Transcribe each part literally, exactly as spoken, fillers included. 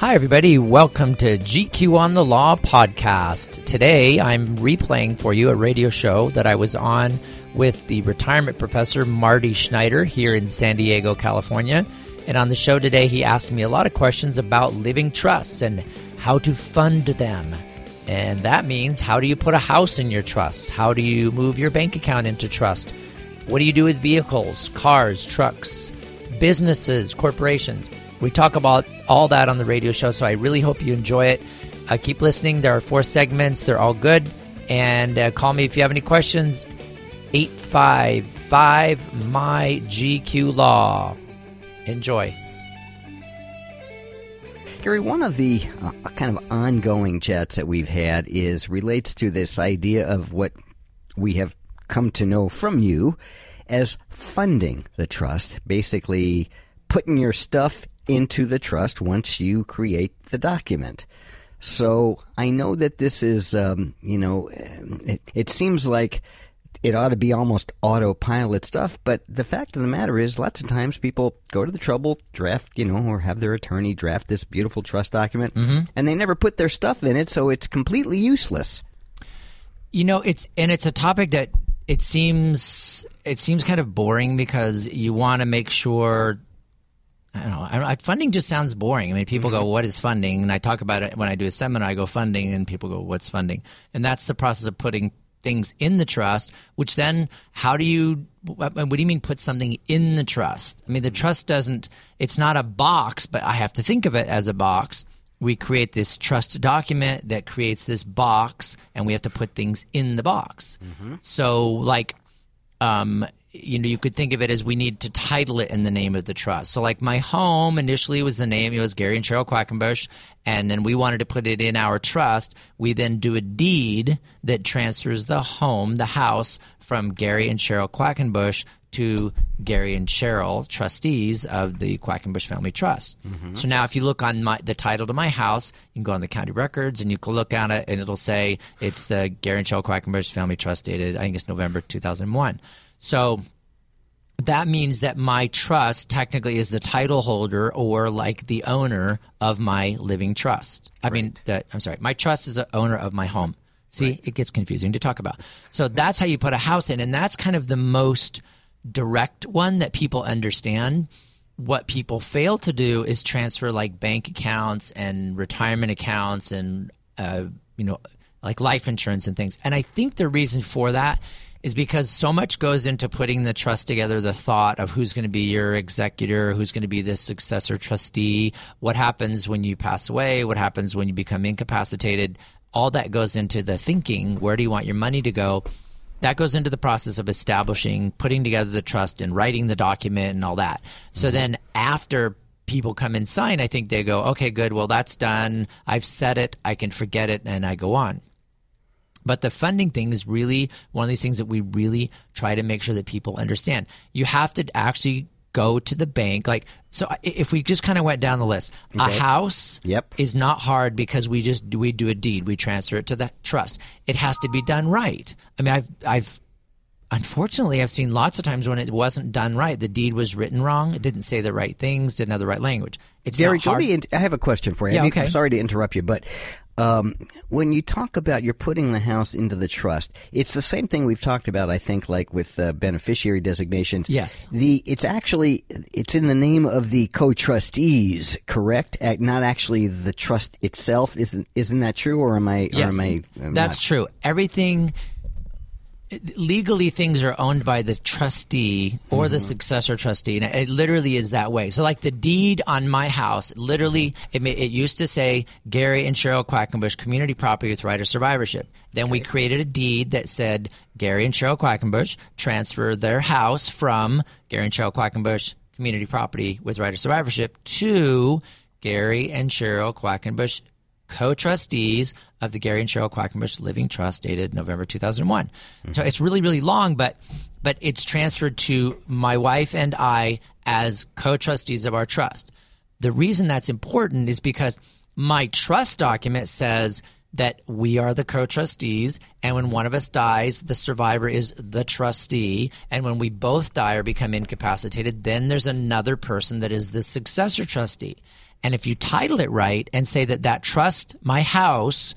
Hi, everybody. Welcome to G Q on the Law podcast. Today, I'm replaying for you a radio show that I was on with the retirement professor, Marty Schneider, here in San Diego, California. And on the show today, he asked me a lot of questions about living trusts and how to fund them. And that means, how do you put a house in your trust? How do you move your bank account into trust? What do you do with vehicles, cars, trucks, businesses, corporations? We talk about all that on the radio show, so I really hope you enjoy it. Uh, keep listening. There are four segments. They're all good. And uh, call me if you have any questions. eight five five, M Y G Q Law. Enjoy. Gary, one of the uh, kind of ongoing chats that we've had is relates to this idea of what we have come to know from you as funding the trust, basically putting your stuff into the trust once you create the document. So I know that this is, um, you know, it, it seems like it ought to be almost autopilot stuff, but the fact of the matter is lots of times people go to the trouble, draft, you know, or have their attorney draft this beautiful trust document, mm-hmm. and they never put their stuff in it, so it's completely useless. You know, it's and it's a topic that it seems it seems kind of boring because you want to make sure. I don't know. I don't know. Funding just sounds boring. I mean, people mm-hmm. go, what is funding? And I talk about it when I do a seminar. I go, funding, and people go, what's funding? And that's the process of putting things in the trust, which then how do you – what do you mean put something in the trust? I mean, the trust doesn't – it's not a box, but I have to think of it as a box. We create this trust document that creates this box, and we have to put things in the box. Mm-hmm. So like um, – You know, you could think of it as we need to title it in the name of the trust. So like my home initially was the name, it was Gary and Cheryl Quackenbush, and then we wanted to put it in our trust. We then do a deed that transfers the home, the house, from Gary and Cheryl Quackenbush to Gary and Cheryl, trustees of the Quackenbush Family Trust. Mm-hmm. So now if you look on my, the title to my house, you can go on the county records and you can look at it and it'll say it's the Gary and Cheryl Quackenbush Family Trust dated, I think it's November two thousand one. So that means that my trust technically is the title holder or like the owner of my living trust. I right. mean, uh, I'm sorry, my trust is the owner of my home. See, right. It gets confusing to talk about. So that's how you put a house in, and that's kind of the most direct one that people understand. What people fail to do is transfer like bank accounts and retirement accounts and, uh, you know, like life insurance and things. And I think the reason for that is because so much goes into putting the trust together, the thought of who's going to be your executor, who's going to be the successor trustee, what happens when you pass away, what happens when you become incapacitated. All that goes into the thinking, where do you want your money to go? That goes into the process of establishing, putting together the trust and writing the document and all that. So mm-hmm. then after people come and sign, I think they go, okay, good, well, that's done. I've said it, I can forget it, and I go on. But the funding thing is really one of these things that we really try to make sure that people understand. You have to actually go to the bank. Like, so if we just kind of went down the list, okay. a house yep. is not hard because we just do, we do a deed. We transfer it to the trust. It has to be done right. I mean, I've, I've, unfortunately, I've seen lots of times when it wasn't done right. The deed was written wrong. It didn't say the right things. Didn't have the right language. It's Gary, not hard. Inter- I have a question for you. Yeah, I mean, okay. I'm sorry to interrupt you, but Um, when you talk about you're putting the house into the trust, it's the same thing we've talked about, I think, like with uh, beneficiary designations. Yes. The it's actually it's in the name of the co-trustees, correct? Not actually the trust itself. Isn't isn't that true? Or am I? Yes. Or am I, am that's not... true. Everything legally, things are owned by the trustee or mm-hmm. the successor trustee, and it literally is that way. So, like the deed on my house, literally, it, it used to say Gary and Cheryl Quackenbush Community Property with Right of Survivorship. Then we created a deed that said Gary and Cheryl Quackenbush transfer their house from Gary and Cheryl Quackenbush Community Property with Right of Survivorship to Gary and Cheryl Quackenbush, co-trustees of the Gary and Cheryl Quackenbush Living Trust dated November two thousand one. Mm-hmm. So it's really, really long, but but it's transferred to my wife and I as co-trustees of our trust. The reason that's important is because my trust document says that we are the co-trustees, and when one of us dies, the survivor is the trustee, and when we both die or become incapacitated, then there's another person that is the successor trustee. And if you title it right and say that that trust, my house,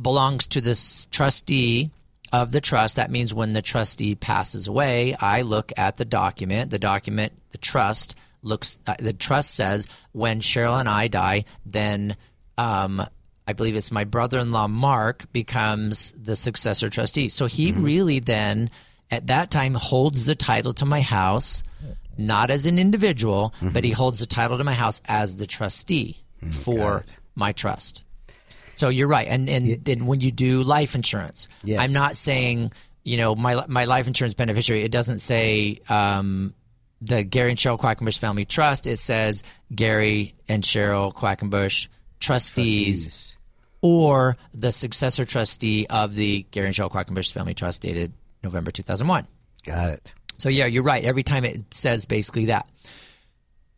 belongs to this trustee of the trust, that means when the trustee passes away, I look at the document, the document, the trust looks, uh, the trust says when Cheryl and I die, then um, I believe it's my brother-in-law Mark becomes the successor trustee. So he mm-hmm. really then at that time holds the title to my house, not as an individual, mm-hmm. but he holds the title to my house as the trustee mm-hmm. for my trust. So you're right. And and then when you do life insurance, yes. I'm not saying, you know, my my life insurance beneficiary, it doesn't say um, the Gary and Cheryl Quackenbush Family Trust. It says Gary and Cheryl Quackenbush Trustees. Trustees. Or the successor trustee of the Gary and Cheryl Quackenbush Family Trust dated November two thousand one. Got it. So, yeah, you're right. Every time it says basically that.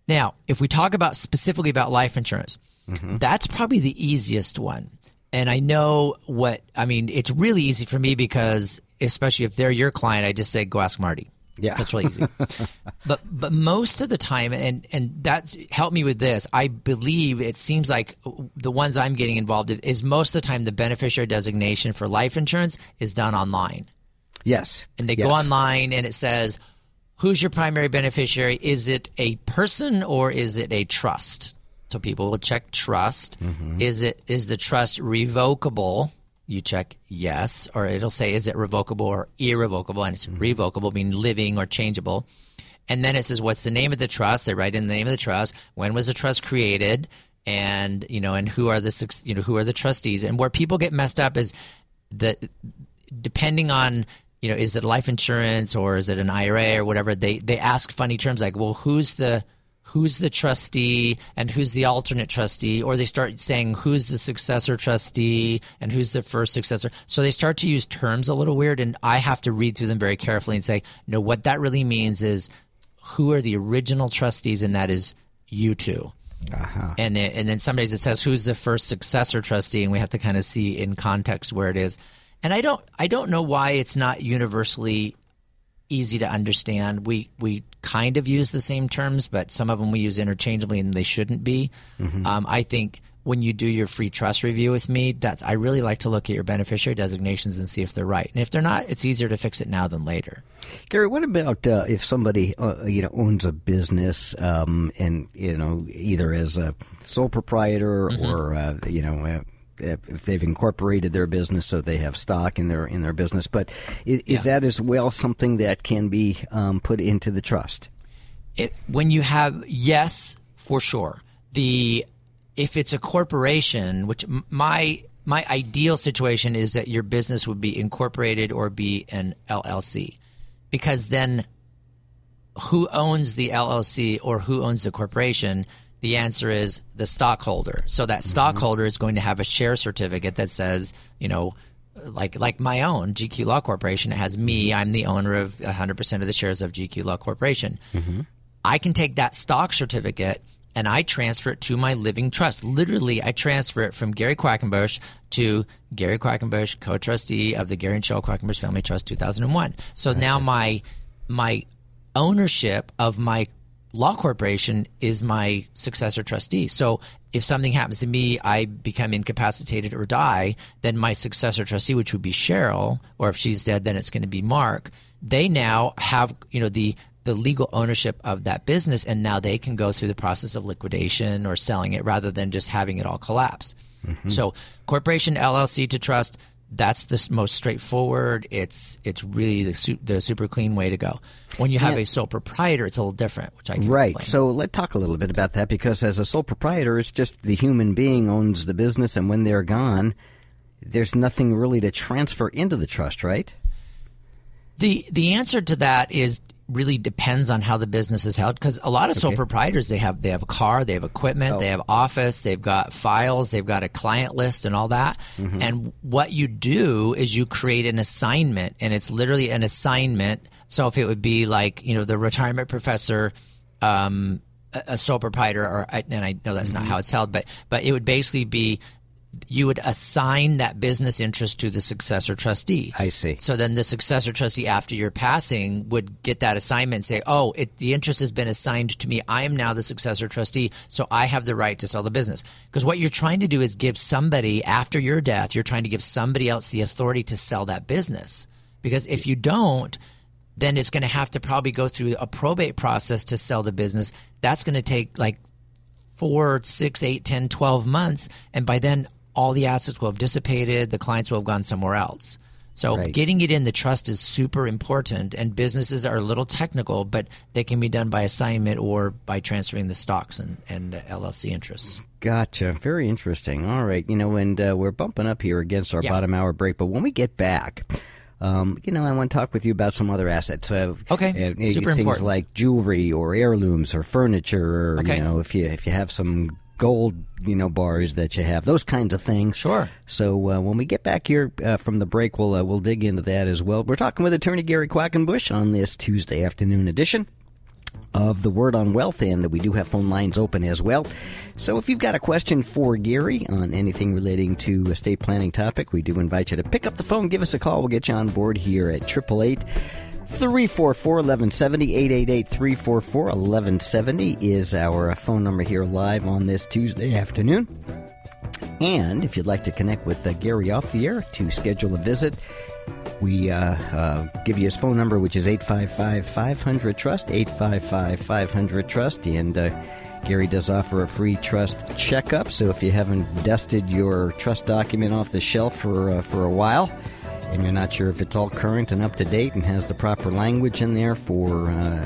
Now, if we talk about specifically about life insurance, mm-hmm. that's probably the easiest one. And I know what – I mean, it's really easy for me because especially if they're your client, I just say go ask Marty. Yeah. That's really easy. but but most of the time, and, and that helped me with this, I believe it seems like the ones I'm getting involved in is most of the time the beneficiary designation for life insurance is done online. Yes. And they yes. go online and it says, who's your primary beneficiary? Is it a person or is it a trust? So people will check trust. Mm-hmm. Is it is the trust revocable? You check yes, or it'll say, is it revocable or irrevocable? And it's mm-hmm. revocable, meaning living or changeable. And then it says, what's the name of the trust? They write in the name of the trust. When was the trust created? And, you know, and who are the, you know, who are the trustees? And where people get messed up is that depending on, you know, is it life insurance or is it an I R A or whatever? They, they ask funny terms like, well, who's the, who's the trustee and who's the alternate trustee, or they start saying who's the successor trustee and who's the first successor. So they start to use terms a little weird, and I have to read through them very carefully and say, no, what that really means is who are the original trustees, and that is you two. Uh-huh. And, it, and then some days it says who's the first successor trustee, and we have to kind of see in context where it is. And I don't I don't know why it's not universally easy to understand. We we kind of use the same terms, but some of them we use interchangeably and they shouldn't be. Mm-hmm. Um, I think when you do your free trust review with me, that's, I really like to look at your beneficiary designations and see if they're right. And if they're not, it's easier to fix it now than later. Gary, what about uh, if somebody uh, you know owns a business um, and you know either as a sole proprietor mm-hmm. or uh, you know. Uh, if they've incorporated their business, so they have stock in their in their business. But is, yeah. is that as well something that can be um, put into the trust? It, when you have, yes, for sure. The if it's a corporation, which my my ideal situation is that your business would be incorporated or be an L L C, because then who owns the L L C or who owns the corporation? The answer is the stockholder. So that stockholder mm-hmm. is going to have a share certificate that says, you know, like like my own, G Q Law Corporation. It has me. I'm the owner of one hundred percent of the shares of G Q Law Corporation. Mm-hmm. I can take that stock certificate and I transfer it to my living trust. Literally, I transfer it from Gary Quackenbush to Gary Quackenbush, co-trustee of the Gary and Cheryl Quackenbush Family Trust two thousand one. So That's now it. my my ownership of my Law Corporation is my successor trustee. So if something happens to me, I become incapacitated or die, then my successor trustee, which would be Cheryl, or if she's dead, then it's going to be Mark. They now have, you know, the the legal ownership of that business, and now they can go through the process of liquidation or selling it rather than just having it all collapse. Mm-hmm. So corporation, L L C to trust, that's the most straightforward. It's it's really the, su- the super clean way to go. When you have yeah. a sole proprietor, it's a little different, which I can right. explain. Right. So let's talk a little bit about that, because as a sole proprietor, it's just the human being owns the business, and when they're gone, there's nothing really to transfer into the trust, right? The the answer to that is really depends on how the business is held, because a lot of okay. sole proprietors, they have they have a car, they have equipment, oh. they have office, they've got files, they've got a client list and all that. Mm-hmm. And what you do is you create an assignment, and it's literally an assignment. So if it would be like, you know, the retirement professor, um, a, a sole proprietor, or and I know that's mm-hmm. not how it's held, but but it would basically be you would assign that business interest to the successor trustee. I see. So then the successor trustee, after your passing, would get that assignment and say, oh, it, the interest has been assigned to me. I am now the successor trustee, so I have the right to sell the business. Because what you're trying to do is give somebody, after your death, you're trying to give somebody else the authority to sell that business. Because if you don't, then it's going to have to probably go through a probate process to sell the business. That's going to take like four, six, eight, ten, twelve months. And by then, all the assets will have dissipated. The clients will have gone somewhere else. So right. Getting it in the trust is super important. And businesses are a little technical, but they can be done by assignment or by transferring the stocks and, and L L C interests. Gotcha. Very interesting. All right. You know, and uh, we're bumping up here against our yeah. bottom hour break. But when we get back... Um, you know, I want to talk with you about some other assets. Uh, okay, uh, super things important. Things like jewelry or heirlooms or furniture or, okay. you know, if you if you have some gold, you know, bars that you have, those kinds of things. Sure. So uh, when we get back here uh, from the break, we'll, uh, we'll dig into that as well. We're talking with attorney Gary Quackenbush on this Tuesday afternoon edition of The Word on Wealth, and we do have phone lines open as well. So if you've got a question for Gary on anything relating to estate planning topic, we do invite you to pick up the phone, give us a call. We'll get you on board here at eight eight eight, three four four, one one seven zero, eight eight eight, three four four, one one seven zero is our phone number here live on this Tuesday afternoon. And if you'd like to connect with uh, Gary off the air to schedule a visit, we uh, uh, give you his phone number, which is eight five five, five hundred, TRUST, eight five five, five hundred, TRUST. And uh, Gary does offer a free trust checkup, so if you haven't dusted your trust document off the shelf for uh, for a while and you're not sure if it's all current and up to date and has the proper language in there for, uh,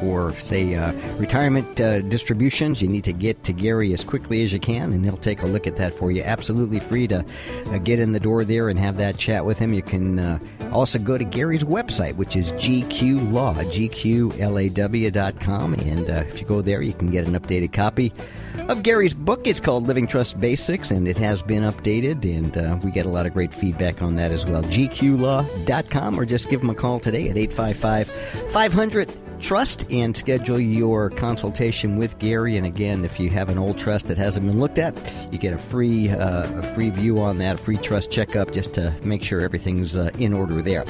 for say, uh, retirement uh, distributions, you need to get to Gary as quickly as you can, and he'll take a look at that for you. Absolutely free to uh, get in the door there and have that chat with him. You can uh, also go to Gary's website, which is G Q Law, G Q Law dot com, and uh, if you go there, you can get an updated copy of Gary's book. It's called Living Trust Basics, and it has been updated, and uh, we get a lot of great feedback on that as well. G Q Law dot com, or just give them a call today at eight five five, five hundred, TRUST and schedule your consultation with Gary. And again, if you have an old trust that hasn't been looked at, you get a free uh, a free view on that, a free trust checkup just to make sure everything's uh, in order there.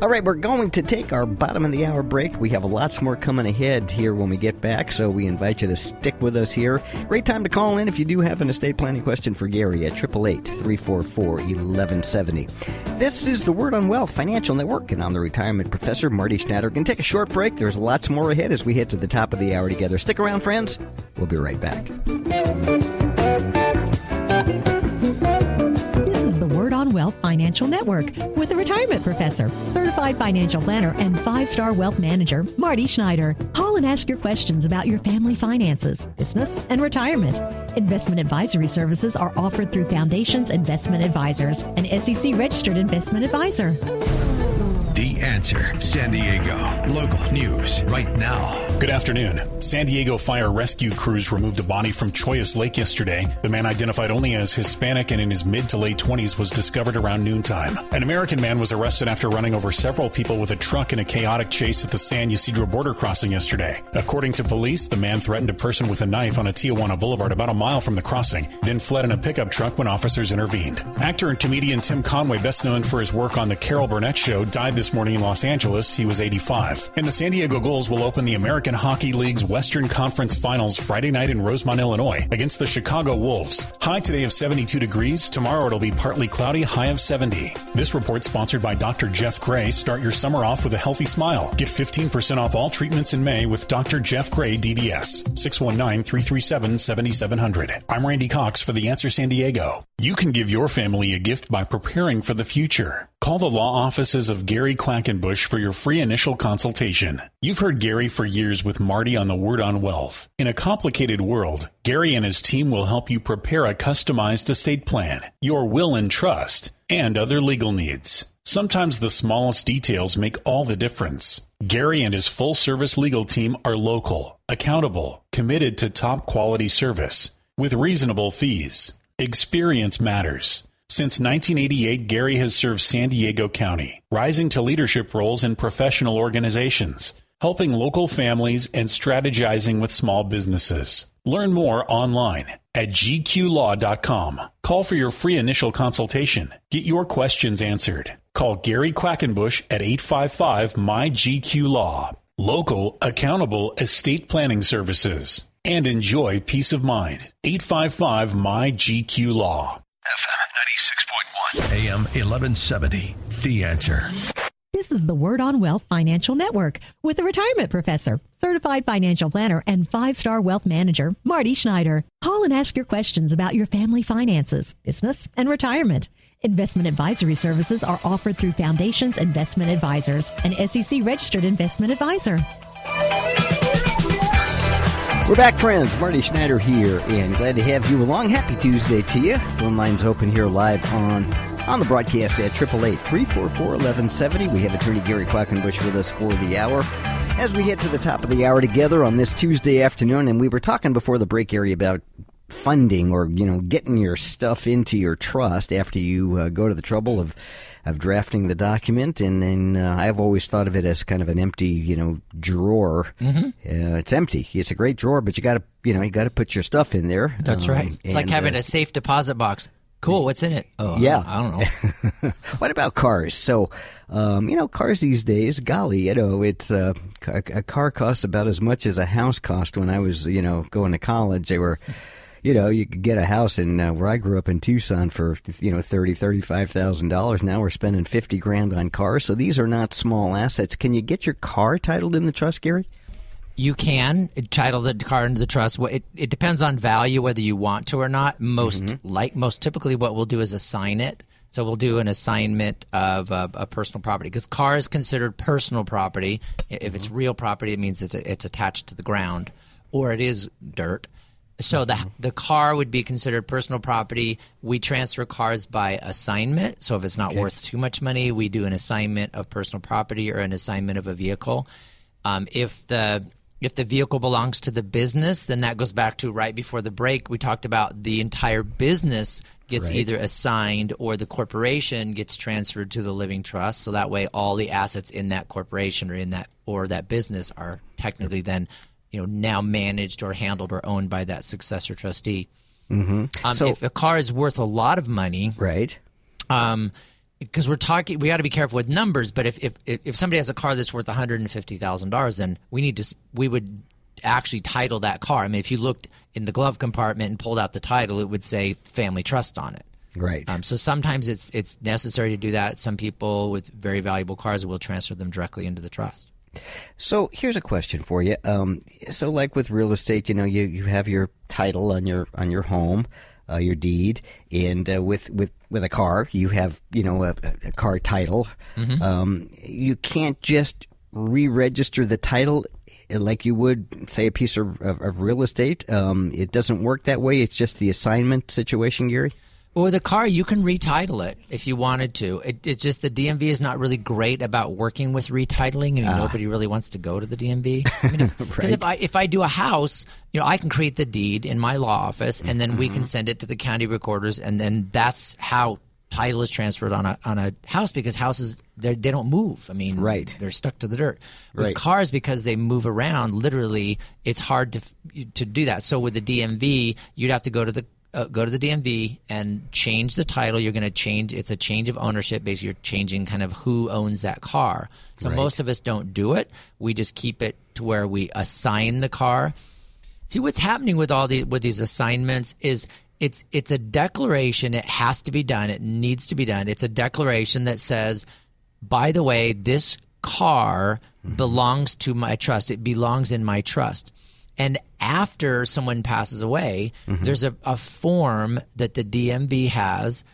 All right, we're going to take our bottom of the hour break. We have lots more coming ahead here when we get back, so we invite you to stick with us here. Great time to call in if you do have an estate planning question for Gary at eight eight eight, three four four, one one seven zero. This is The Word on Wealth Financial Network, and I'm the retirement professor, Marty Schneider. Can take a short break. There's a lot Lots more ahead as we head to the top of the hour together. Stick around, friends. We'll be right back. This is the Word on Wealth Financial Network with the retirement professor, certified financial planner, and five-star wealth manager, Marty Schneider. Call and ask your questions about your family finances, business, and retirement. Investment advisory services are offered through Foundations Investment Advisors, an S E C-registered investment advisor. The Answer San Diego. Local news right now. Good afternoon. San Diego fire rescue crews removed a body from Choyas Lake yesterday. The man, identified only as Hispanic and in his mid to late twenties, was discovered around noontime. An American man was arrested after running over several people with a truck in a chaotic chase at the San Ysidro border crossing yesterday. According to police, the man threatened a person with a knife on a Tijuana Boulevard about a mile from the crossing, then fled in a pickup truck when officers intervened. Actor and comedian Tim Conway, best known for his work on The Carol Burnett Show, died this This morning in Los Angeles. He was eighty-five. And the San Diego Gulls will open the American Hockey League's Western Conference Finals Friday night in Rosemont, Illinois, against the Chicago Wolves. High today of seventy-two degrees. Tomorrow it'll be partly cloudy, high of seventy. This report sponsored by Doctor Jeff Gray. Start your summer off with a healthy smile. Get fifteen percent off all treatments in May with Doctor Jeff Gray, D D S. six one nine, three three seven, seven seven zero zero. I'm Randy Cox for The Answer San Diego. You can give your family a gift by preparing for the future. Call the law offices of Gary Quackenbush for your free initial consultation. You've heard Gary for years with Marty on The Word on Wealth. In a complicated world, Gary and his team will help you prepare a customized estate plan, your will and trust, and other legal needs. Sometimes the smallest details make all the difference. Gary and his full-service legal team are local, accountable, committed to top-quality service, with reasonable fees. Experience matters. Since nineteen eighty-eight, Gary has served San Diego County, rising to leadership roles in professional organizations, helping local families, and strategizing with small businesses. Learn more online at G Q law dot com. Call for your free initial consultation. Get your questions answered. Call Gary Quackenbush at eight five five M Y G Q Law. Local, accountable estate planning services. And enjoy peace of mind. eight five five M Y G Q Law. F M ninety-six point one. A M eleven seventy. The Answer. This is the Word on Wealth Financial Network with a retirement professor, certified financial planner, and five-star wealth manager, Marty Schneider. Call and ask your questions about your family finances, business, and retirement. Investment advisory services are offered through Foundations Investment Advisors, an S E C-registered investment advisor. We're back, friends. Marty Schneider here, and glad to have you along. Happy Tuesday to you. Phone lines open here live on, on the broadcast at eight eight eight, three four four, one one seven zero. We have attorney Gary Quackenbush with us for the hour as we head to the top of the hour together on this Tuesday afternoon. And we were talking before the break, Gary, about funding, or, you know, getting your stuff into your trust after you uh, go to the trouble of of drafting the document. And then uh, I've always thought of it as kind of an empty, you know, drawer. Mm-hmm. Uh, it's empty. It's a great drawer, but you got to, you know, you got to put your stuff in there. That's um, right. It's and, like having uh, a safe deposit box. Cool. What's in it? Oh, yeah. I don't know. What about cars? So, um, you know, cars these days, golly, you know, it's uh, a, a car costs about as much as a house cost. When I was, you know, going to college, they were, you know, you could get a house in uh, where I grew up in Tucson for, you know, thirty thousand dollars, thirty-five thousand dollars. Now we're spending fifty grand on cars. So these are not small assets. Can you get your car titled in the trust, Gary? You can title the car into the trust. It, it depends on value, whether you want to or not. Most mm-hmm. like most typically what we'll do is assign it. So we'll do an assignment of a, a personal property, because car is considered personal property. If mm-hmm. it's real property, it means it's, it's attached to the ground, or it is dirt. So the the car would be considered personal property. We transfer cars by assignment. So if it's not okay. worth too much money, we do an assignment of personal property or an assignment of a vehicle. Um, if the if the vehicle belongs to the business, then that goes back to right before the break. We talked about the entire business gets right. either assigned, or the corporation gets transferred to the living trust. So that way, all the assets in that corporation or in that or that business are technically then, you know, now managed or handled or owned by that successor trustee. Mm-hmm. Um, so, if a car is worth a lot of money, right? Um, because we're talking, we got to be careful with numbers. But if if if somebody has a car that's worth one hundred and fifty thousand dollars, then we need to we would actually title that car. I mean, if you looked in the glove compartment and pulled out the title, it would say family trust on it. Right. Um, so sometimes it's it's necessary to do that. Some people with very valuable cars will transfer them directly into the trust. So here's a question for you. Um, so like with real estate, you know, you, you have your title on your on your home, uh, your deed, and uh, with, with, with a car, you have, you know, a, a car title. Mm-hmm. Um, you can't just re-register the title like you would, say, a piece of, of, of real estate. Um, it doesn't work that way. It's just the assignment situation, Gary? Well, with a car, you can retitle it if you wanted to. It, it's just the D M V is not really great about working with retitling, and uh, nobody really wants to go to the D M V. I mean, if, right. 'cause if I if I do a house, you know, I can create the deed in my law office, and then mm-hmm. we can send it to the county recorders, and then that's how title is transferred on a on a house, because houses they they don't move. I mean, right. they're stuck to the dirt. With right. cars, because they move around, literally, it's hard to to do that. So with the D M V, you'd have to go to the Uh, go to the D M V and change the title. You're going to change. It's a change of ownership. Basically, you're changing kind of who owns that car. So right. most of us don't do it. We just keep it to where we assign the car. See, what's happening with all the with these assignments is it's it's a declaration. It has to be done. It needs to be done. It's a declaration that says, by the way, this car mm-hmm. belongs to my trust. It belongs in my trust. And after someone passes away, mm-hmm. there's a, a form that the D M V has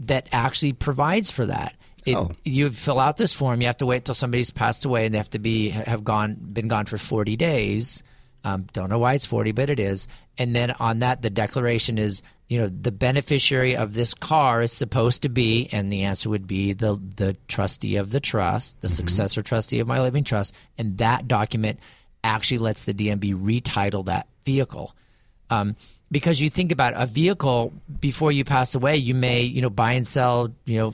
that actually provides for that. It, oh. You fill out this form. You have to wait till somebody's passed away, and they have to be have gone been gone for forty days. Um, don't know why it's forty, but it is. And then on that, the declaration is, you know, the beneficiary of this car is supposed to be, and the answer would be the the trustee of the trust, the mm-hmm. successor trustee of my living trust, and that document actually lets the D M V retitle that vehicle. Um, because you think about a vehicle, before you pass away, you may, you know, buy and sell, you know,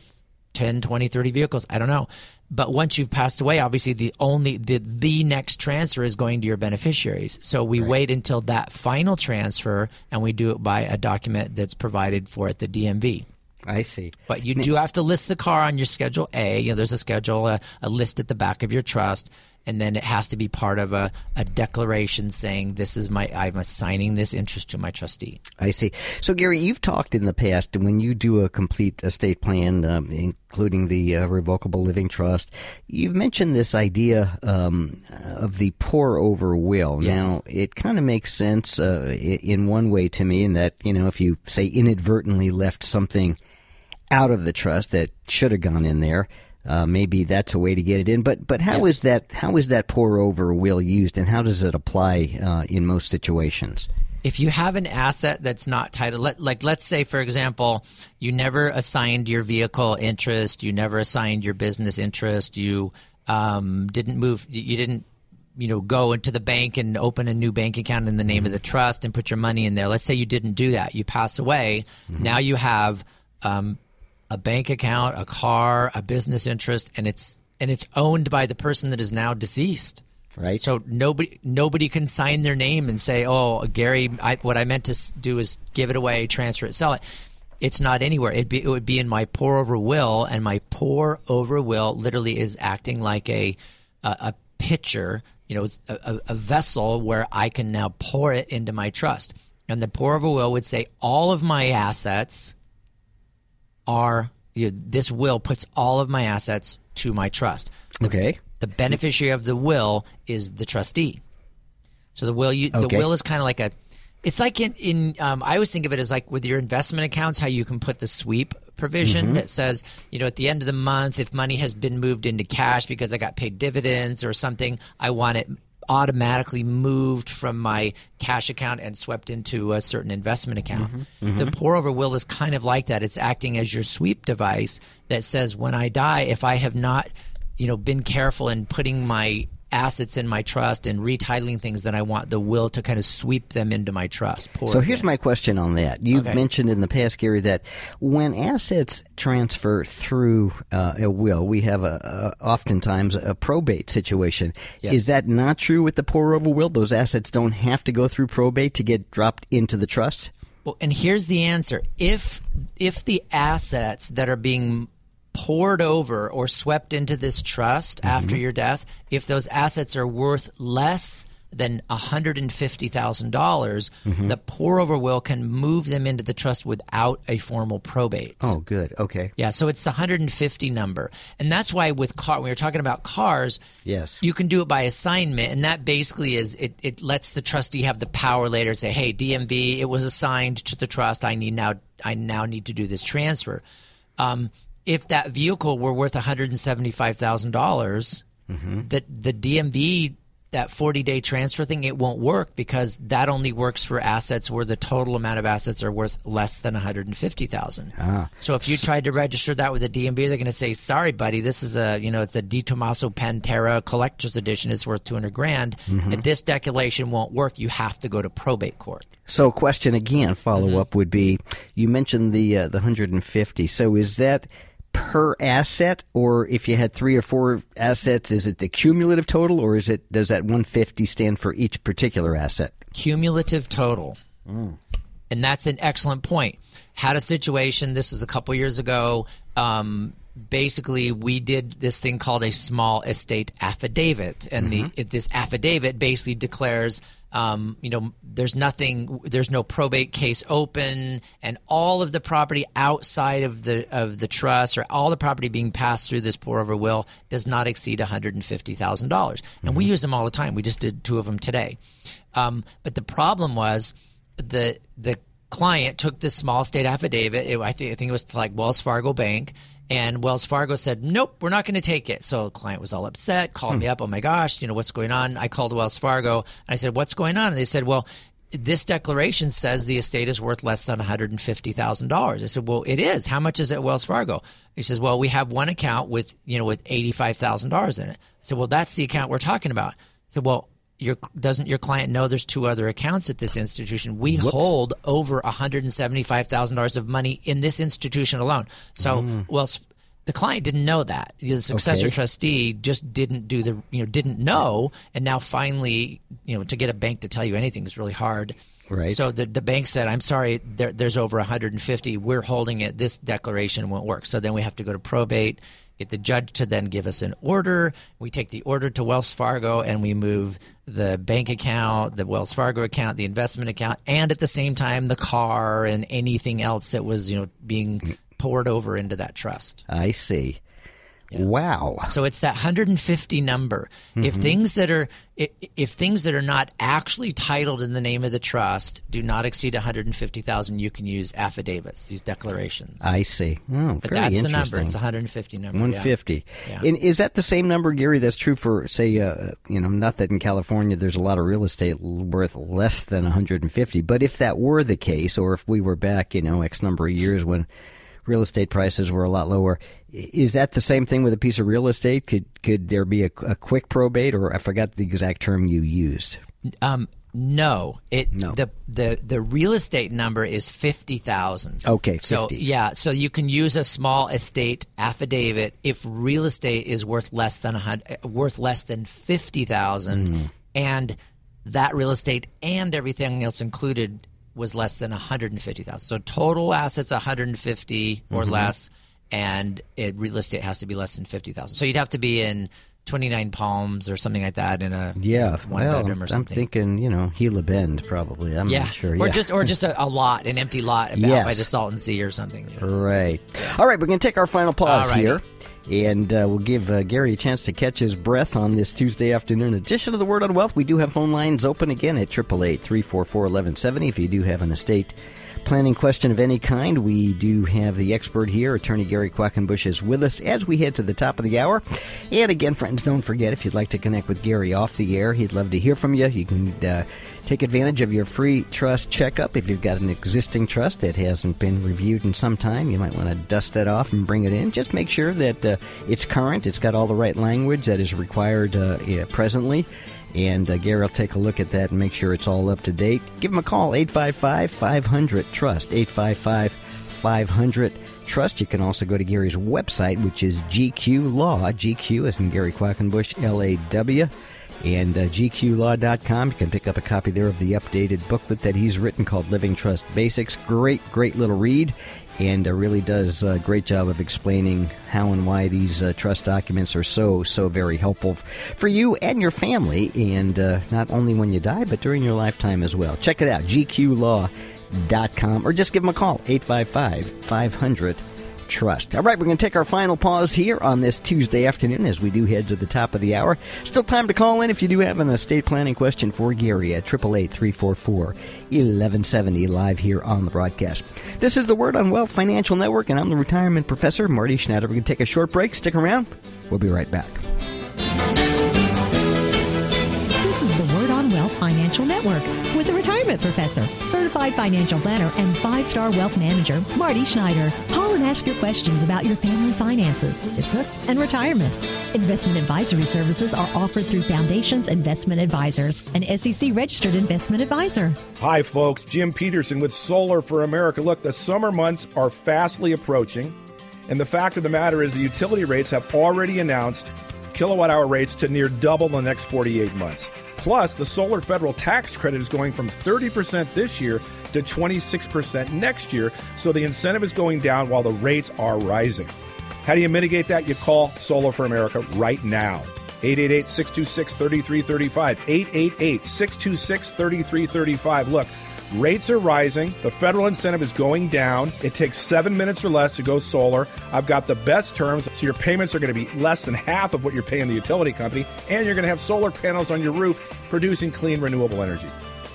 ten, twenty, thirty vehicles. I don't know. But once you've passed away, obviously the only the, the next transfer is going to your beneficiaries. So we right. wait until that final transfer, and we do it by a document that's provided for at the D M V. I see. But you now, do have to list the car on your Schedule A. You know, there's a schedule, a, a list at the back of your trust, and then it has to be part of a, a declaration saying this is my I'm assigning this interest to my trustee. I see. So, Gary, you've talked in the past, when you do a complete estate plan, um, including the uh, revocable living trust, you've mentioned this idea um, of the pour-over will. Yes. Now, it kind of makes sense uh, in one way to me in that, you know, if you, say, inadvertently left something out of the trust that should have gone in there, Uh, maybe that's a way to get it in, but but how yes. is that how is that pour over will used, and how does it apply uh, in most situations? If you have an asset that's not titled, let, like let's say, for example, you never assigned your vehicle interest, you never assigned your business interest, you um, didn't move, you didn't you know go into the bank and open a new bank account in the name mm-hmm. of the trust and put your money in there. Let's say you didn't do that, you pass away, mm-hmm. now you have. Um, a bank account, a car, a business interest, and it's and it's owned by the person that is now deceased. Right. So nobody nobody can sign their name and say, "Oh, Gary, I, what I meant to do is give it away, transfer it, sell it." It's not anywhere. It'd be, it would be in my pour over will, and my pour over will literally is acting like a a, a pitcher, you know, a, a vessel where I can now pour it into my trust. And the pour over will would say all of my assets. Are you know, this will puts all of my assets to my trust. The, okay. The beneficiary of the will is the trustee. So the will, you, okay. the will is kind of like a. It's like in in. Um, I always think of it as like with your investment accounts, how you can put the sweep provision mm-hmm. that says, you know, at the end of the month, if money has been moved into cash because I got paid dividends or something, I want it automatically moved from my cash account and swept into a certain investment account. Mm-hmm, mm-hmm. The pour over will is kind of like that. It's acting as your sweep device that says when I die, if I have not, you know, been careful in putting my assets in my trust and retitling things, then I want the will to kind of sweep them into my trust. Pour so here's in. my question on that. You've okay. mentioned in the past, Gary, that when assets transfer through uh, a will, we have a, a oftentimes a probate situation. Yes. Is that not true with the pour over will? Those assets don't have to go through probate to get dropped into the trust? Well, and here's the answer. If if the assets that are being poured over or swept into this trust mm-hmm. after your death, if those assets are worth less than one hundred fifty thousand dollars, mm-hmm. the pour over will can move them into the trust without a formal probate. Oh, good. Okay. Yeah, so it's the one hundred fifty number. And that's why with car, when you're talking about cars, yes. you can do it by assignment, and that basically is it, it lets the trustee have the power later to say, hey, D M V, it was assigned to the trust. I need now I now need to do this transfer. Um If that vehicle were worth one hundred seventy-five thousand dollars, mm-hmm. the, the D M V, that forty-day transfer thing, it won't work because that only works for assets where the total amount of assets are worth less than one hundred fifty thousand dollars. Ah. So if you tried to register that with the D M V, they're going to say, sorry, buddy, this is a, you know, it's a Di Tommaso Pantera collector's edition. It's worth two hundred grand. Mm-hmm. And this declaration won't work. You have to go to probate court. So question again, follow mm-hmm. up would be, you mentioned the uh, the one hundred fifty. So is that per asset, or if you had three or four assets, is it the cumulative total, or is it does that one hundred fifty stand for each particular asset? Cumulative total. Mm. And that's an excellent point. Had a situation, this was a couple years ago, um, basically we did this thing called a small estate affidavit, and mm-hmm. the this affidavit basically declares Um, you know, there's nothing, there's no probate case open, and all of the property outside of the of the trust, or all the property being passed through this pour over will, does not exceed one hundred fifty thousand dollars. And mm-hmm. we use them all the time. We just did two of them today. Um, but the problem was the the client took this small estate affidavit. It, I, th- I think it was like Wells Fargo Bank. And Wells Fargo said, nope, we're not going to take it. So the client was all upset, called hmm. me up. Oh, my gosh, you know, what's going on? I called Wells Fargo, and I said, what's going on? And they said, well, this declaration says the estate is worth less than one hundred fifty thousand dollars. I said, well, it is. How much is it at Wells Fargo? He says, well, we have one account with, you know, with eighty-five thousand dollars in it. I said, well, that's the account we're talking about. I said, well, your, doesn't your client know there's two other accounts at this institution? We Whoops. hold over one hundred seventy-five thousand dollars of money in this institution alone. So, mm. well, The client didn't know that. The successor okay. trustee just didn't do the you know didn't know, and now finally you know to get a bank to tell you anything is really hard. Right. So the the bank said, "I'm sorry, there, there's over one hundred fifty. We're holding it. This declaration won't work." So then we have to go to probate, get the judge to then give us an order. We take the order to Wells Fargo, and we move the bank account, the Wells Fargo account, the investment account, and at the same time the car and anything else that was you know being poured over into that trust. I see. Yeah. Wow. So it's that one hundred fifty number. Mm-hmm. If things that are if things that are not actually titled in the name of the trust do not exceed one hundred fifty thousand, you can use affidavits, these declarations. I see. Oh, but very that's the number. It's one hundred fifty number. one hundred fifty. Yeah. Yeah. And is that the same number, Gary? That's true for say, uh, you know, not that in California there's a lot of real estate worth less than one hundred fifty, but if that were the case, or if we were back, you know, X number of years when real estate prices were a lot lower. Is that the same thing with a piece of real estate? Could could there be a, a quick probate, or I forgot the exact term you used? Um, no, it no. the the the real estate number is fifty thousand. Okay, fifty. So yeah, so you can use a small estate affidavit if real estate is worth less than a worth less than fifty thousand, mm. and that real estate and everything else included was less than one hundred fifty thousand. So total assets one hundred fifty or mm-hmm. less, and it, real estate has to be less than fifty thousand. So you'd have to be in twenty-nine Palms or something like that in a yeah, one well, bedroom or something. I'm thinking, you know, Gila Bend probably. I'm yeah. not sure. Or yeah. just or just a, a lot, an empty lot about yes. by the Salton Sea or something. You know? Right. All right, we're going to take our final pause Alrighty. here. And uh, we'll give uh, Gary a chance to catch his breath on this Tuesday afternoon edition of The Word on Wealth. We do have phone lines open again at eight eight eight, three four four, one one seven zero. If you do have an estate planning question of any kind, we do have the expert here. Attorney Gary Quackenbush is with us as we head to the top of the hour. And again, friends, don't forget, if you'd like to connect with Gary off the air, he'd love to hear from you. You can uh, take advantage of your free trust checkup. If you've got an existing trust that hasn't been reviewed in some time, you might want to dust that off and bring it in. Just make sure that uh, it's current, it's got all the right language that is required uh, yeah, presently. And uh, Gary will take a look at that and make sure it's all up to date. Give him a call, eight five five, five hundred, TRUST, eight five five, five hundred, TRUST. You can also go to Gary's website, which is G Q Law, G Q as in Gary Quackenbush, L A W, and uh, G Q law dot com. You can pick up a copy there of the updated booklet that he's written called Living Trust Basics. Great, great little read, and uh, really does a great job of explaining how and why these uh, trust documents are so, so very helpful f- for you and your family, and uh, not only when you die, but during your lifetime as well. Check it out, G Q law dot com, or just give them a call, eight five five, five hundred, TRUST. All right, we're going to take our final pause here on this Tuesday afternoon as we do head to the top of the hour. Still time to call in if you do have an estate planning question for Gary at eight eight eight, three four four, one one seven zero live here on the broadcast. This is the Word on Wealth Financial Network, and I'm the retirement professor, Marty Schneider. We're going to take a short break. Stick around. We'll be right back. This is the Word on Wealth Financial Network with the retirement professor, certified financial planner, and five-star wealth manager, Marty Schneider. Call and ask your questions about your family finances, business, and retirement. Investment advisory services are offered through Foundations Investment Advisors, an S E C-registered investment advisor. Hi, folks. Jim Peterson with Solar for America. Look, the summer months are fastly approaching, and the fact of the matter is the utility rates have already announced kilowatt-hour rates to near double the next forty-eight months. Plus, the solar federal tax credit is going from thirty percent this year to twenty-six percent next year, so the incentive is going down while the rates are rising. How do you mitigate that? You call Solar for America right now. eight eight eight, six two six, three three three five. eight eight eight, six two six, three three three five. Look, rates are rising. The federal incentive is going down. It takes seven minutes or less to go solar. I've got the best terms, so your payments are going to be less than half of what you're paying the utility company, and you're going to have solar panels on your roof producing clean, renewable energy.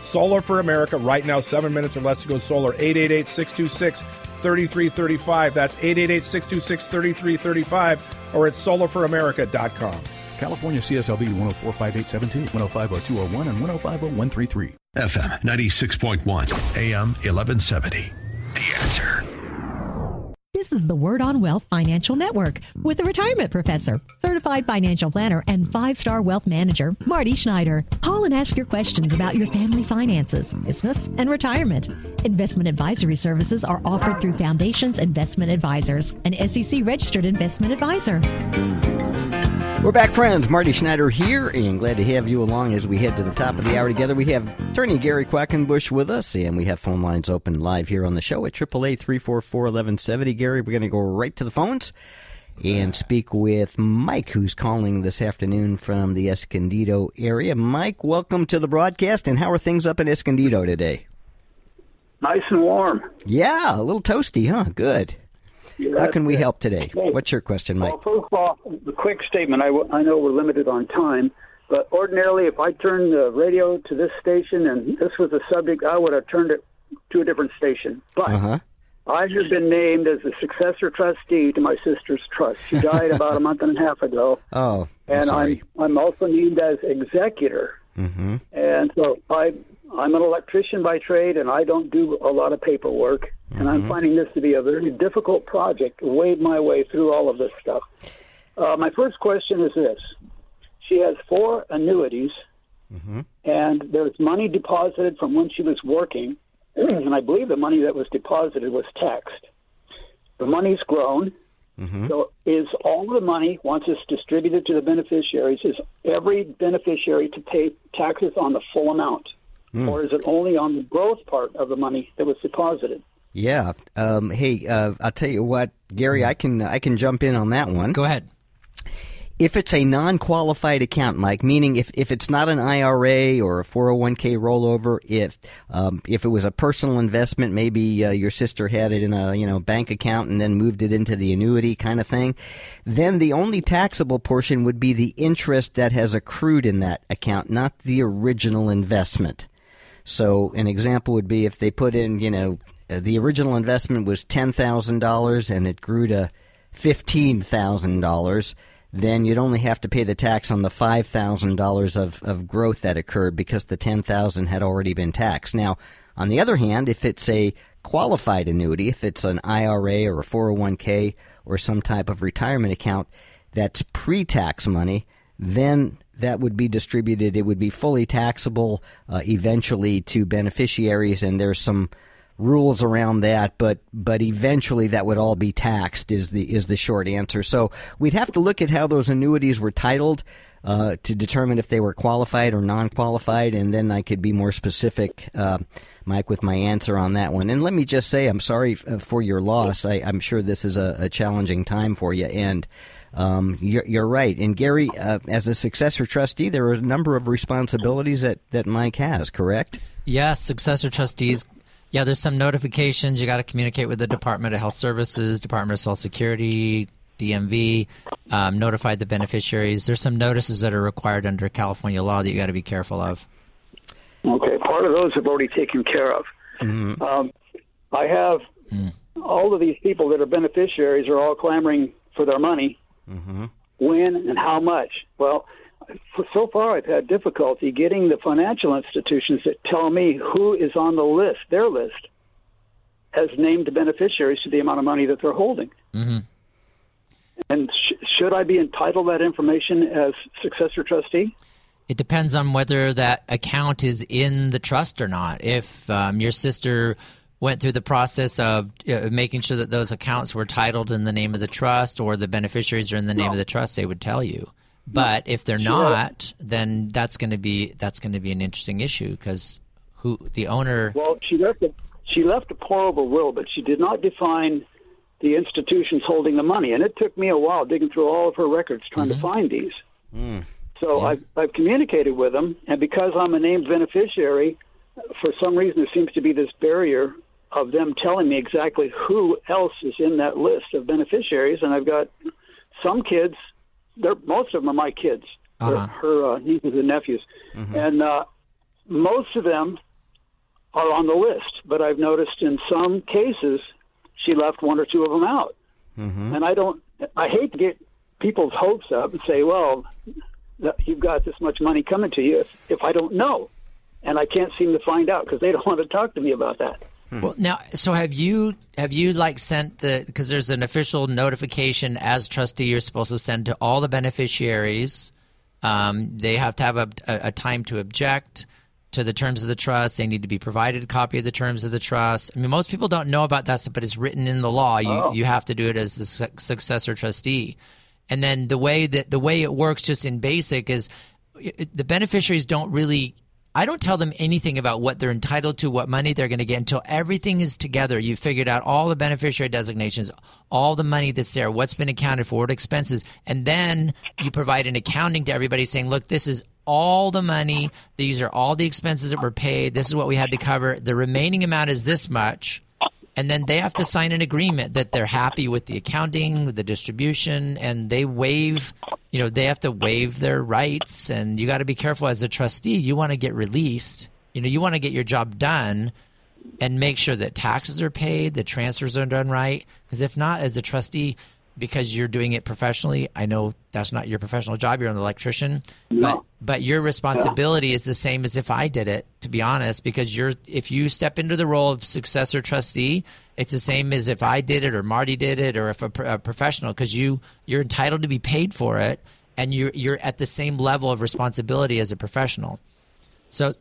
Solar for America right now, seven minutes or less to go solar, eight eight eight, six two six, three three three five. That's eight eight eight, six two six, three three three five, or at solar for america dot com. California C S L B one oh four, five eight seven two, one oh five oh two oh one, and one oh five oh one three three. F M ninety-six point one, A M eleven seventy. The Answer. This is the Word on Wealth Financial Network with a retirement professor, certified financial planner, and five-star wealth manager, Marty Schneider. Call and ask your questions about your family finances, business, and retirement. Investment advisory services are offered through Foundations Investment Advisors, an S E C-registered investment advisor. We're back, friends. Marty Schneider here, and glad to have you along as we head to the top of the hour together. We have attorney Gary Quackenbush with us, and we have phone lines open live here on the show at eight eight eight, three four four, one one seven zero. Gary, we're going to go right to the phones and speak with Mike, who's calling this afternoon from the Escondido area. Mike, welcome to the broadcast, and how are things up in Escondido today? Nice and warm. Yeah, a little toasty, huh? Good. Yeah, how can we help today? What's your question, Mike? Well, first of all, the quick statement. I, w- I know we're limited on time, but ordinarily if I turned the radio to this station and this was the subject, I would have turned it to a different station. But uh-huh. I have been named as the successor trustee to my sister's trust. She died about a month and a half ago. Oh, I'm And sorry. I'm, I'm also named as executor. Mm-hmm. And so I, I'm an electrician by trade, and I don't do a lot of paperwork. And I'm finding this to be a very difficult project to wade my way through all of this stuff. Uh, my first question is this. She has four annuities, mm-hmm. and there's money deposited from when she was working, and I believe the money that was deposited was taxed. The money's grown, mm-hmm. so is all the money, once it's distributed to the beneficiaries, is every beneficiary to pay taxes on the full amount, mm. or is it only on the growth part of the money that was deposited? Yeah. Um, hey, uh, I'll tell you what, Gary, I can I can jump in on that one. Go ahead. If it's a non-qualified account, Mike, meaning if, if it's not an I R A or a four oh one k rollover, if um, if it was a personal investment, maybe uh, your sister had it in a you know bank account and then moved it into the annuity kind of thing, then the only taxable portion would be the interest that has accrued in that account, not the original investment. So an example would be if they put in, you know, the original investment was ten thousand dollars and it grew to fifteen thousand dollars, then you'd only have to pay the tax on the five thousand dollars of, of growth that occurred because the ten thousand dollars had already been taxed. Now, on the other hand, if it's a qualified annuity, if it's an I R A or a four oh one k or some type of retirement account that's pre-tax money, then that would be distributed. It would be fully taxable uh, eventually to beneficiaries, and there's some rules around that, but but eventually that would all be taxed is the is the short answer. So we'd have to look at how those annuities were titled uh, to determine if they were qualified or non-qualified, and then I could be more specific, uh, Mike, with my answer on that one. And let me just say I'm sorry f- for your loss. I, I'm sure this is a, a challenging time for you, and um, you're, you're right. And Gary, uh, as a successor trustee, there are a number of responsibilities that, that Mike has, correct? Yes, yeah, successor trustees. Yeah, there's some notifications. You got to communicate with the Department of Health Services, Department of Social Security, D M V, um, notify the beneficiaries. There's some notices that are required under California law that you got to be careful of. Okay, part of those have already taken care of. Mm-hmm. Um, I have mm. all of these people that are beneficiaries are all clamoring for their money. Mm-hmm. When and how much? Well, so far, I've had difficulty getting the financial institutions that tell me who is on the list, their list, as named beneficiaries to the amount of money that they're holding. Mm-hmm. And sh- should I be entitled to that information as successor trustee? It depends on whether that account is in the trust or not. If um, your sister went through the process of uh, making sure that those accounts were titled in the name of the trust or the beneficiaries are in the name no. of the trust, they would tell you. But if they're not, then that's going to be that's going to be an interesting issue because who the owner. Well, she left a, she left a portable will, but she did not define the institutions holding the money, and it took me a while digging through all of her records trying mm-hmm. to find these. Mm. So yeah. I've, I've communicated with them, and because I'm a named beneficiary, for some reason there seems to be this barrier of them telling me exactly who else is in that list of beneficiaries, and I've got some kids. They're, most of them are my kids, uh-huh. her uh, nieces and nephews. Mm-hmm. And uh, most of them are on the list, but I've noticed in some cases she left one or two of them out. Mm-hmm. And I don't. I hate to get people's hopes up and say, well, you've got this much money coming to you if, if I don't know. And I can't seem to find out because they don't want to talk to me about that. Hmm. Well, now, so have you have you like sent the, because there's an official notification as trustee you're supposed to send to all the beneficiaries. Um, they have to have a, a, a time to object to the terms of the trust. They need to be provided a copy of the terms of the trust. I mean, most people don't know about that, but it's written in the law. You oh. you have to do it as the su- successor trustee. And then the way that the way it works, just in basic, is it, the beneficiaries don't really. I don't tell them anything about what they're entitled to, what money they're going to get until everything is together. You've figured out all the beneficiary designations, all the money that's there, what's been accounted for, what expenses. And then you provide an accounting to everybody saying, look, this is all the money. These are all the expenses that were paid. This is what we had to cover. The remaining amount is this much. And then they have to sign an agreement that they're happy with the accounting, with the distribution, and they waive, you know, they have to waive their rights. And you got to be careful as a trustee. You want to get released. You know, you want to get your job done and make sure that taxes are paid, the transfers are done right. Because if not, as a trustee, because you're doing it professionally, I know that's not your professional job. You're an electrician, no. but but your responsibility yeah. is the same as if I did it. To be honest, because you're if you step into the role of successor trustee, it's the same as if I did it or Marty did it or if a, a professional. Because you you're entitled to be paid for it, and you're you're at the same level of responsibility as a professional. So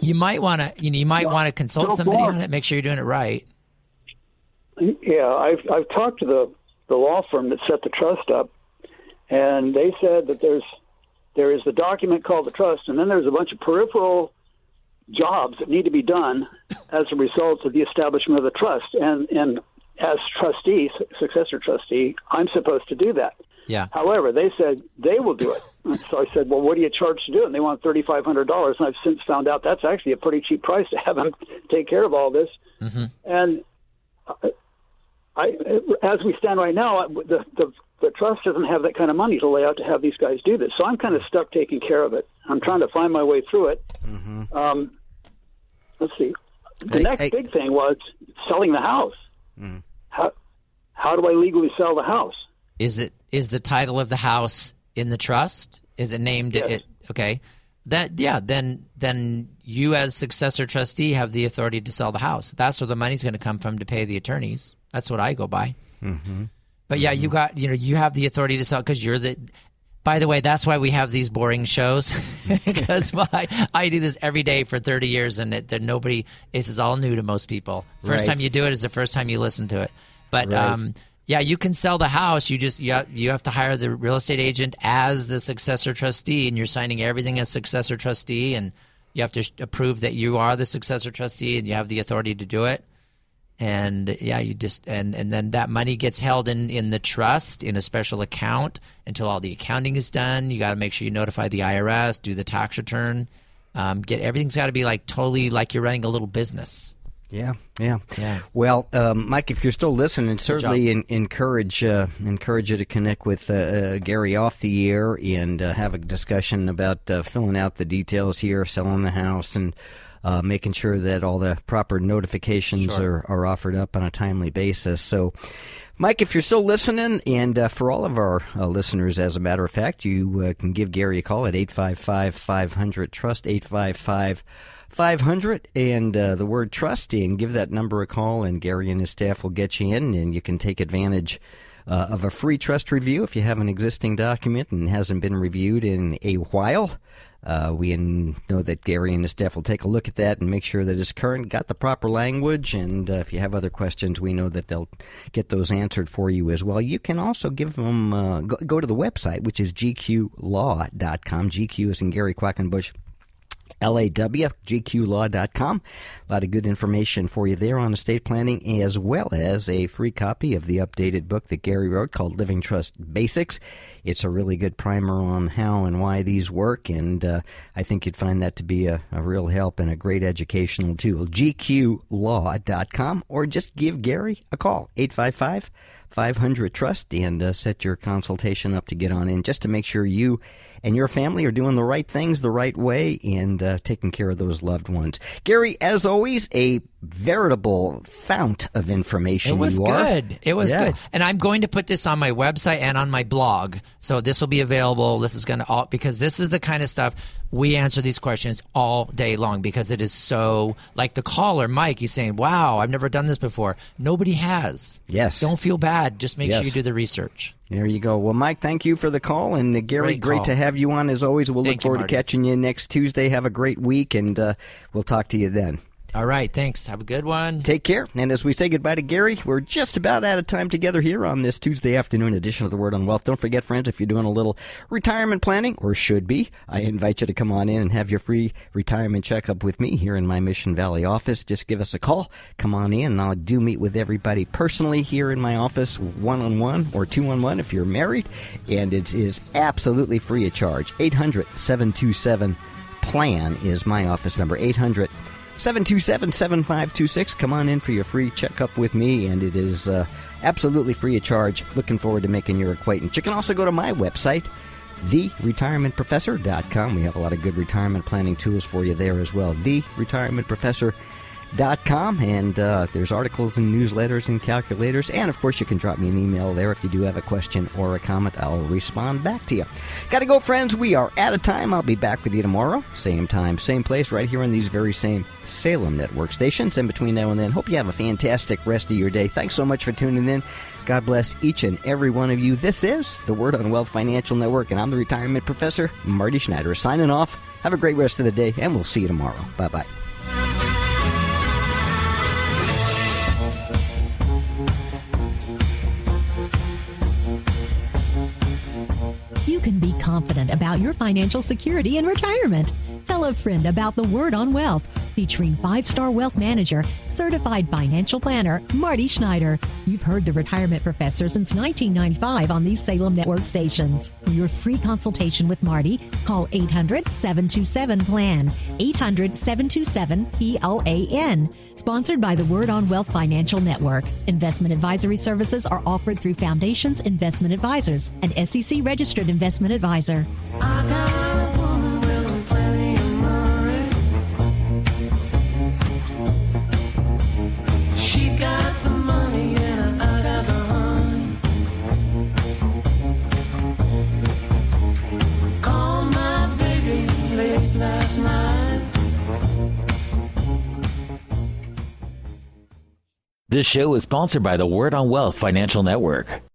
you might want to you know you might yeah. want to consult no, somebody on it. Make sure you're doing it right. Yeah, I've I've talked to the. the law firm that set the trust up, and they said that there's there is the document called the trust, and then there's a bunch of peripheral jobs that need to be done as a result of the establishment of the trust. And and as trustee, successor trustee, I'm supposed to do that. Yeah. However, they said they will do it. And so I said, well, what do you charge to do it? And they want thirty-five hundred dollars, and I've since found out that's actually a pretty cheap price to have them take care of all this. Mm-hmm. And uh, I, as we stand right now, the, the the trust doesn't have that kind of money to lay out to have these guys do this. So I'm kind of stuck taking care of it. I'm trying to find my way through it. Mm-hmm. Um, let's see. The hey, next hey. big thing was selling the house. Mm. How how do I legally sell the house? Is it is the title of the house in the trust? Is it named? Yes. It, okay. That yeah. Then then you as successor trustee have the authority to sell the house. That's where the money's going to come from to pay the attorneys. That's what I go by. Mm-hmm. But yeah, mm-hmm. you got you know you have the authority to sell because you're the. By the way, that's why we have these boring shows because my I do this every day for thirty years and it, that nobody. This is all new to most people. First right. time you do it is the first time you listen to it. But right. um, yeah, you can sell the house. You just you have, you have to hire the real estate agent as the successor trustee, and you're signing everything as successor trustee, and you have to approve that you are the successor trustee and you have the authority to do it. And yeah, you just and, and then that money gets held in, in the trust in a special account until all the accounting is done. You got to make sure you notify the I R S, do the tax return, um, get everything's got to be like totally like you're running a little business. Yeah, yeah, yeah. Well, um, Mike, if you're still listening, certainly in, encourage uh, encourage you to connect with uh, uh, Gary off the air and uh, have a discussion about uh, filling out the details here, selling the house, and. Uh, making sure that all the proper notifications sure. are, are offered up on a timely basis. So, Mike, if you're still listening, and uh, for all of our uh, listeners, as a matter of fact, you uh, can give Gary a call at eight five five, five hundred, TRUST, eight five five, five hundred, and uh, the word trust, and give that number a call, and Gary and his staff will get you in, and you can take advantage uh, of a free trust review if you have an existing document and hasn't been reviewed in a while. Uh, we know that Gary and his staff will take a look at that and make sure that it's current, got the proper language, and uh, if you have other questions, we know that they'll get those answered for you as well. You can also give them, uh, go, go to the website, which is G Q law dot com. G Q is in Gary Quackenbush, L A W, G Q law dot com. A lot of good information for you there on estate planning, as well as a free copy of the updated book that Gary wrote called Living Trust Basics. It's a really good primer on how and why these work, and uh, I think you'd find that to be a, a real help and a great educational tool. G Q law dot com, or just give Gary a call, eight five five, five hundred, TRUST, and uh, set your consultation up to get on in, just to make sure you and your family are doing the right things the right way and uh, taking care of those loved ones. Gary, as always, a veritable fount of information. It was you are. good. It was yeah. good. And I'm going to put this on my website and on my blog. So this will be available. This is going to all, because this is the kind of stuff we answer these questions all day long, because it is so, like the caller, Mike, he's saying, wow, I've never done this before. Nobody has. Yes. Don't feel bad. Just make yes. sure you do the research. There you go. Well, Mike, thank you for the call. And uh, Gary, great, great to have you on as always. We'll thank look forward you, to catching you next Tuesday. Have a great week, and uh, we'll talk to you then. All right, thanks. Have a good one. Take care. And as we say goodbye to Gary, we're just about out of time together here on this Tuesday afternoon edition of The Word on Wealth. Don't forget, friends, if you're doing a little retirement planning, or should be, I invite you to come on in and have your free retirement checkup with me here in my Mission Valley office. Just give us a call. Come on in, and I do meet with everybody personally here in my office, one-on-one or two-on-one if you're married. And it is absolutely free of charge. eight hundred, seven two seven, P L A N is my office number, eight hundred, seven two seven, seven five two six. Come on in for your free checkup with me, and it is uh, absolutely free of charge. Looking forward to making your acquaintance. You can also go to my website, the retirement professor dot com. We have a lot of good retirement planning tools for you there as well, the retirement professor dot com. And uh, there's articles and newsletters and calculators. And, of course, you can drop me an email there if you do have a question or a comment. I'll respond back to you. Got to go, friends. We are out of time. I'll be back with you tomorrow. Same time, same place, right here on these very same Salem Network stations. And between now and then, hope you have a fantastic rest of your day. Thanks so much for tuning in. God bless each and every one of you. This is The Word on Wealth Financial Network, and I'm the retirement professor, Marty Schneider, signing off. Have a great rest of the day, and we'll see you tomorrow. Bye-bye. Can be confident about your financial security in retirement. Tell a friend about The Word on Wealth, featuring five-star wealth manager, certified financial planner, Marty Schneider. You've heard the retirement professor since nineteen ninety-five on these Salem Network stations. For your free consultation with Marty, call eight hundred, seven two seven, P L A N, eight hundred, seven two seven, P L A N. Sponsored by The Word on Wealth Financial Network. Investment advisory services are offered through Foundations Investment Advisors, an S E C-registered investment advisor. I got a woman with plenty of money. She got the money and I got the honey. Called my baby late last night. This show is sponsored by the Word on Wealth Financial Network.